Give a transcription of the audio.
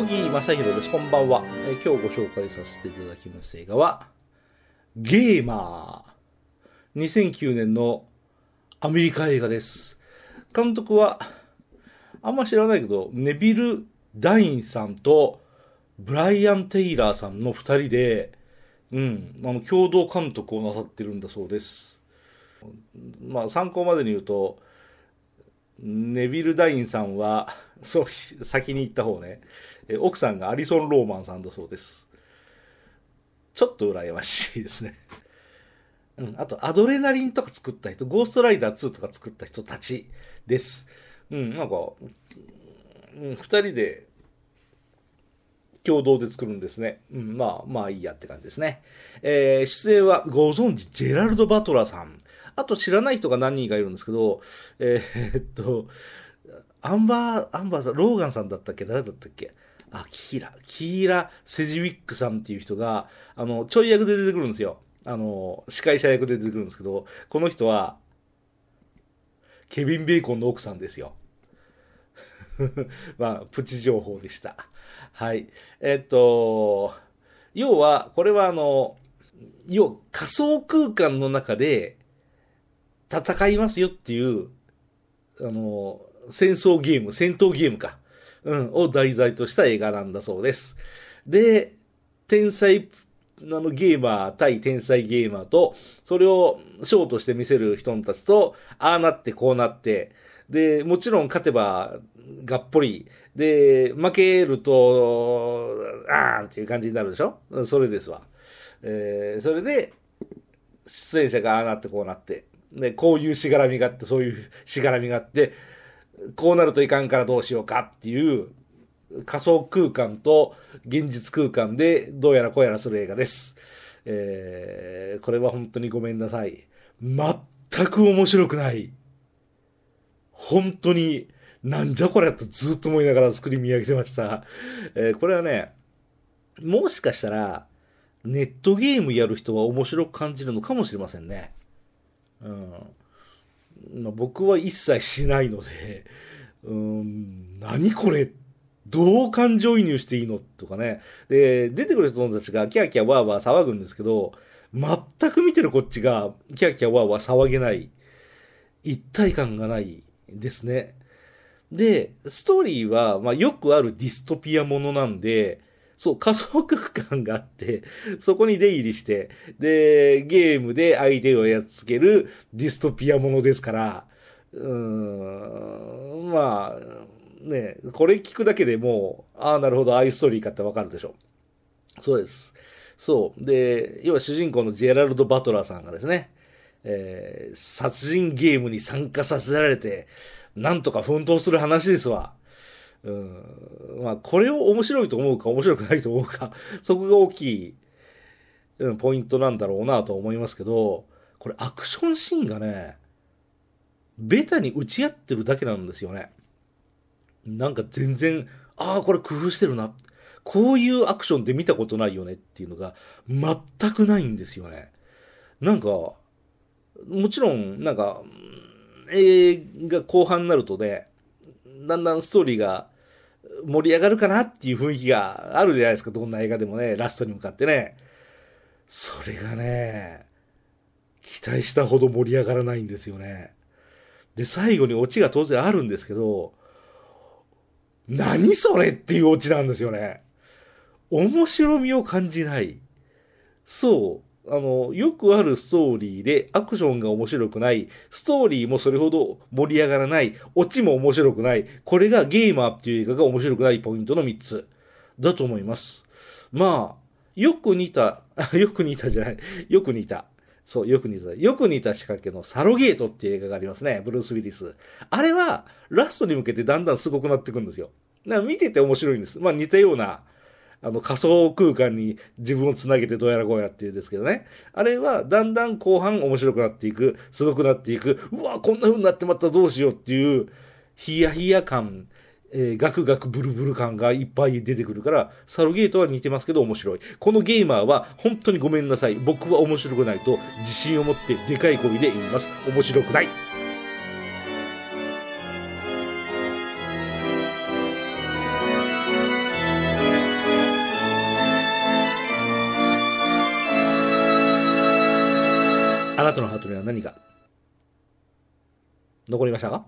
小木正弘です。こんばんは。今日ご紹介させていただきます映画は、ゲーマー。2009年のアメリカ映画です。監督は、あんま知らないけど、ネビル・ダインさんとブライアン・テイラーさんの2人で、共同監督をなさってるんだそうです。まあ、参考までに言うと、ネビル・ダインさんは、先に行った方ね、奥さんがアリソン・ローマンさんだそうです。ちょっと羨ましいですね。あと、アドレナリンとか作った人、ゴーストライダー2とか作った人たちです。2人で、共同で作るんですね。まあいいやって感じですね。出演はご存知、ジェラルド・バトラーさん。あと知らない人が何人かいるんですけど、アンバーさん、ローガンさんだったっけ、誰だったっけ、キーラ・セジウィックさんっていう人が、ちょい役で出てくるんですよ。司会者役で出てくるんですけど、この人は、ケビン・ベーコンの奥さんですよ。プチ情報でした。はい。要は、これは仮想空間の中で戦いますよっていう、戦闘ゲームを題材とした映画なんだそうです。で、ゲーマー対天才ゲーマーと、それをショーとして見せる人たちと、ああなってこうなって、で、もちろん勝てば、がっぽり。で、負けると、あーんっていう感じになるでしょ？それですわ。それで、出演者がああなってこうなって、で、こういうしがらみがあって、そういうしがらみがあって、こうなるといかんからどうしようかっていう、仮想空間と現実空間でどうやらこうやらする映画です。これは本当にごめんなさい。全く面白くない。本当に、なんじゃこれとずっと思いながら作り見上げてました。これはね、もしかしたら、ネットゲームやる人は面白く感じるのかもしれませんね。僕は一切しないので、何これどう感情移入していいのとかね。で、出てくる人たちがキャーキャーワーワー騒ぐんですけど、全く見てるこっちがキャーキャーワーワー騒げない。一体感がないですね。で、ストーリーは、よくあるディストピアものなんで、仮想空間があって、そこに出入りして、で、ゲームで相手をやっつけるディストピアものですから、これ聞くだけでもう、なるほど、ああいうストーリーかってわかるでしょ。そうです。そう。で、要は主人公のジェラルド・バトラーさんがですね、殺人ゲームに参加させられて、なんとか奮闘する話ですわ。これを面白いと思うか面白くないと思うか、そこが大きい、ポイントなんだろうなと思いますけど、これアクションシーンがね、ベタに打ち合ってるだけなんですよね。なんか全然、これ工夫してるな。こういうアクションで見たことないよねっていうのが全くないんですよね。なんか、もちろん、映画後半になるとね、だんだんストーリーが盛り上がるかなっていう雰囲気があるじゃないですか。どんな映画でもね、ラストに向かってね。それがね、期待したほど盛り上がらないんですよね。で、最後にオチが当然あるんですけど、何それっていうオチなんですよね。面白みを感じない。よくあるストーリーでアクションが面白くない、ストーリーもそれほど盛り上がらない、オチも面白くない、これがゲーマーっていう映画が面白くないポイントの3つだと思います。よく似た仕掛けのサロゲートっていう映画がありますね。ブルース・ウィリス。あれはラストに向けてだんだんすごくなってくんですよ。見てて面白いんです。似たような仮想空間に自分をつなげてどうやらこうやっていうんですけどね。あれはだんだん後半面白くなっていく、すごくなっていく、うわ、こんな風になってまたどうしようっていう、ヒヤヒヤ感、ガクガクブルブル感がいっぱい出てくるから、サロゲートは似てますけど面白い。このゲーマーは本当にごめんなさい。僕は面白くないと自信を持ってでかい声で言います。面白くない。あなたのハートには何が残りましたか？